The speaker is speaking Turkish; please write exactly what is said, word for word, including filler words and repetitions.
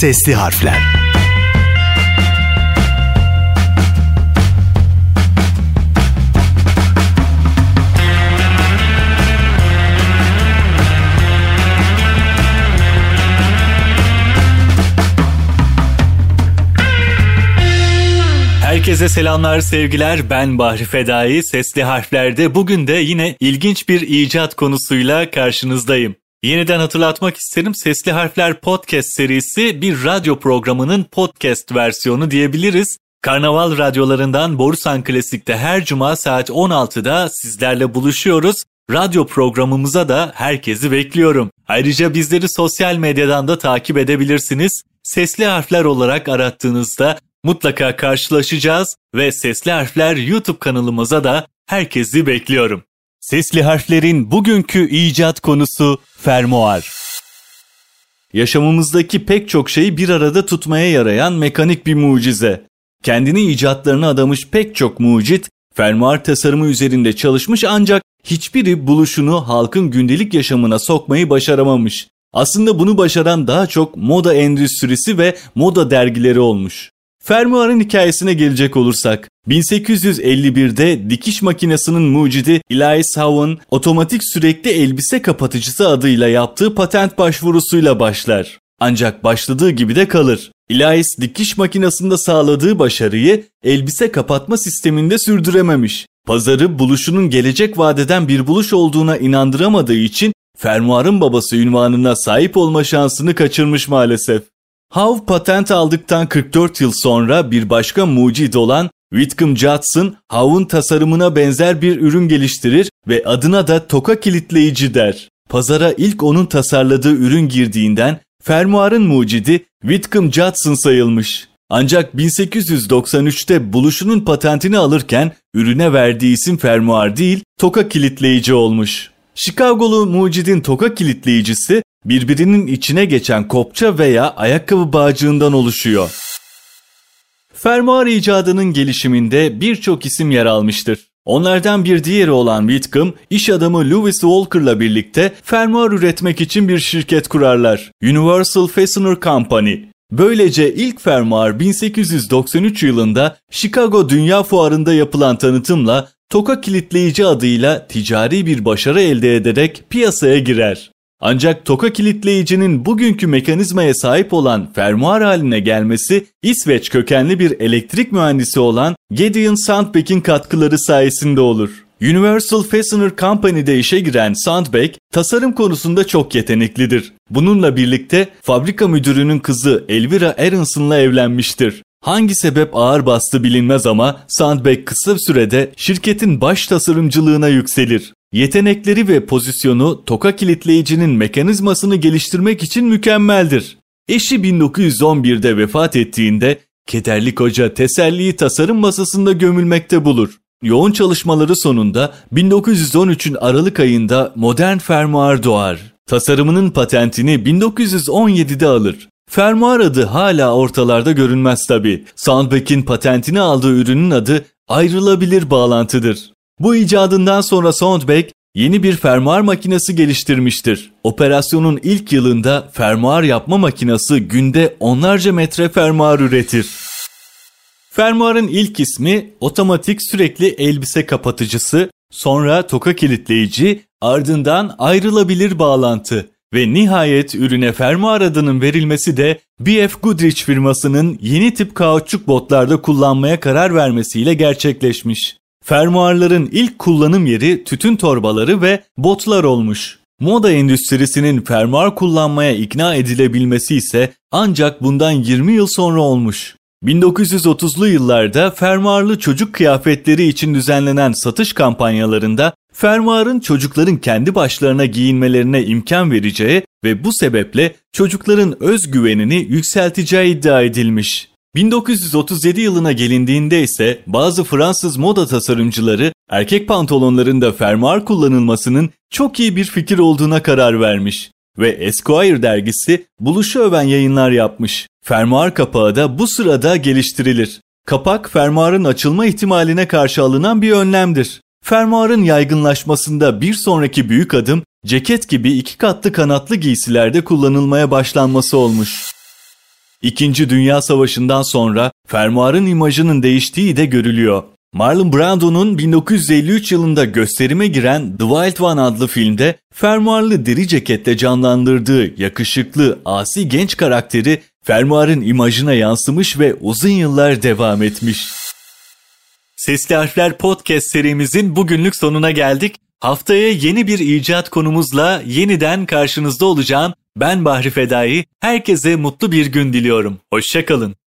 Sesli harfler. Herkese selamlar, sevgiler. Ben Bahri Fedai. Sesli harflerde bugün de yine ilginç bir icat konusuyla karşınızdayım. Yeniden hatırlatmak isterim. Sesli Harfler podcast serisi bir radyo programının podcast versiyonu diyebiliriz. Karnaval radyolarından Borusan Klasik'te her cuma saat on altıda sizlerle buluşuyoruz. Radyo programımıza da herkesi bekliyorum. Ayrıca bizleri sosyal medyadan da takip edebilirsiniz. Sesli harfler olarak arattığınızda mutlaka karşılaşacağız ve Sesli Harfler YouTube kanalımıza da herkesi bekliyorum. Sesli harflerin bugünkü icat konusu fermuar. Yaşamımızdaki pek çok şeyi bir arada tutmaya yarayan mekanik bir mucize. Kendini icatlarına adamış pek çok mucit, fermuar tasarımı üzerinde çalışmış ancak hiçbiri buluşunu halkın gündelik yaşamına sokmayı başaramamış. Aslında bunu başaran daha çok moda endüstrisi ve moda dergileri olmuş. Fermuarın hikayesine gelecek olursak, bin sekiz yüz elli birde dikiş makinesinin mucidi Elias Howe'ın otomatik sürekli elbise kapatıcısı adıyla yaptığı patent başvurusuyla başlar. Ancak başladığı gibi de kalır. Elias dikiş makinesinde sağladığı başarıyı elbise kapatma sisteminde sürdürememiş. Pazarı buluşunun gelecek vadeden bir buluş olduğuna inandıramadığı için fermuarın babası unvanına sahip olma şansını kaçırmış maalesef. Howe patent aldıktan kırk dört yıl sonra bir başka mucit olan Whitcomb Judson, Howe'un tasarımına benzer bir ürün geliştirir ve adına da toka kilitleyici der. Pazara ilk onun tasarladığı ürün girdiğinden fermuarın mucidi Whitcomb Judson sayılmış. Ancak bin sekiz yüz doksan üçte buluşunun patentini alırken ürüne verdiği isim fermuar değil, toka kilitleyici olmuş. Chicago'lu mucidin toka kilitleyicisi birbirinin içine geçen kopça veya ayakkabı bağcığından oluşuyor. Fermuar icadının gelişiminde birçok isim yer almıştır. Onlardan bir diğeri olan Whitcomb, iş adamı Lewis Walker'la birlikte fermuar üretmek için bir şirket kurarlar. Universal Fastener Company. Böylece ilk fermuar bin sekiz yüz doksan üç yılında Chicago Dünya Fuarı'nda yapılan tanıtımla toka kilitleyici adıyla ticari bir başarı elde ederek piyasaya girer. Ancak toka kilitleyicinin bugünkü mekanizmaya sahip olan fermuar haline gelmesi İsveç kökenli bir elektrik mühendisi olan Gideon Sundback'in katkıları sayesinde olur. Universal Fastener Company'de işe giren Sundback, tasarım konusunda çok yeteneklidir. Bununla birlikte fabrika müdürünün kızı Elvira Aronson'la evlenmiştir. Hangi sebep ağır bastı bilinmez ama Sundback kısa sürede şirketin baş tasarımcılığına yükselir. Yetenekleri ve pozisyonu toka kilitleyicinin mekanizmasını geliştirmek için mükemmeldir. Eşi bin dokuz yüz on birde vefat ettiğinde kederli koca teselliyi tasarım masasında gömülmekte bulur. Yoğun çalışmaları sonunda bin dokuz yüz on üçün Aralık ayında modern fermuar doğar. Tasarımının patentini bin dokuz yüz on yedide alır. Fermuar adı hala ortalarda görünmez tabii. Sundback'in patentini aldığı ürünün adı ayrılabilir bağlantıdır. Bu icadından sonra Sundback yeni bir fermuar makinesi geliştirmiştir. Operasyonun ilk yılında fermuar yapma makinesi günde onlarca metre fermuar üretir. Fermuarın ilk ismi otomatik sürekli elbise kapatıcısı, sonra toka kilitleyici, ardından ayrılabilir bağlantı ve nihayet ürüne fermuar adının verilmesi de B F Goodrich firmasının yeni tip kauçuk botlarda kullanmaya karar vermesiyle gerçekleşmiş. Fermuarların ilk kullanım yeri tütün torbaları ve botlar olmuş. Moda endüstrisinin fermuar kullanmaya ikna edilebilmesi ise ancak bundan yirmi yıl sonra olmuş. bin dokuz yüz otuzlu yıllarda fermuarlı çocuk kıyafetleri için düzenlenen satış kampanyalarında fermuarın çocukların kendi başlarına giyinmelerine imkan vereceği ve bu sebeple çocukların özgüvenini yükselteceği iddia edilmiş. bin dokuz yüz otuz yedi yılına gelindiğinde ise bazı Fransız moda tasarımcıları erkek pantolonlarında fermuar kullanılmasının çok iyi bir fikir olduğuna karar vermiş ve Esquire dergisi buluşu öven yayınlar yapmış. Fermuar kapağı da bu sırada geliştirilir. Kapak fermuarın açılma ihtimaline karşı alınan bir önlemdir. Fermuarın yaygınlaşmasında bir sonraki büyük adım ceket gibi iki katlı kanatlı giysilerde kullanılmaya başlanması olmuş. İkinci Dünya Savaşı'ndan sonra fermuarın imajının değiştiği de görülüyor. Marlon Brando'nun bin dokuz yüz elli üç yılında gösterime giren The Wild One adlı filmde fermuarlı deri ceketle canlandırdığı yakışıklı, asi genç karakteri fermuarın imajına yansımış ve uzun yıllar devam etmiş. Sesli Harfler Podcast serimizin bugünlük sonuna geldik. Haftaya yeni bir icat konumuzla yeniden karşınızda olacağım. Ben Bahri Fedai, herkese mutlu bir gün diliyorum. Hoşça kalın.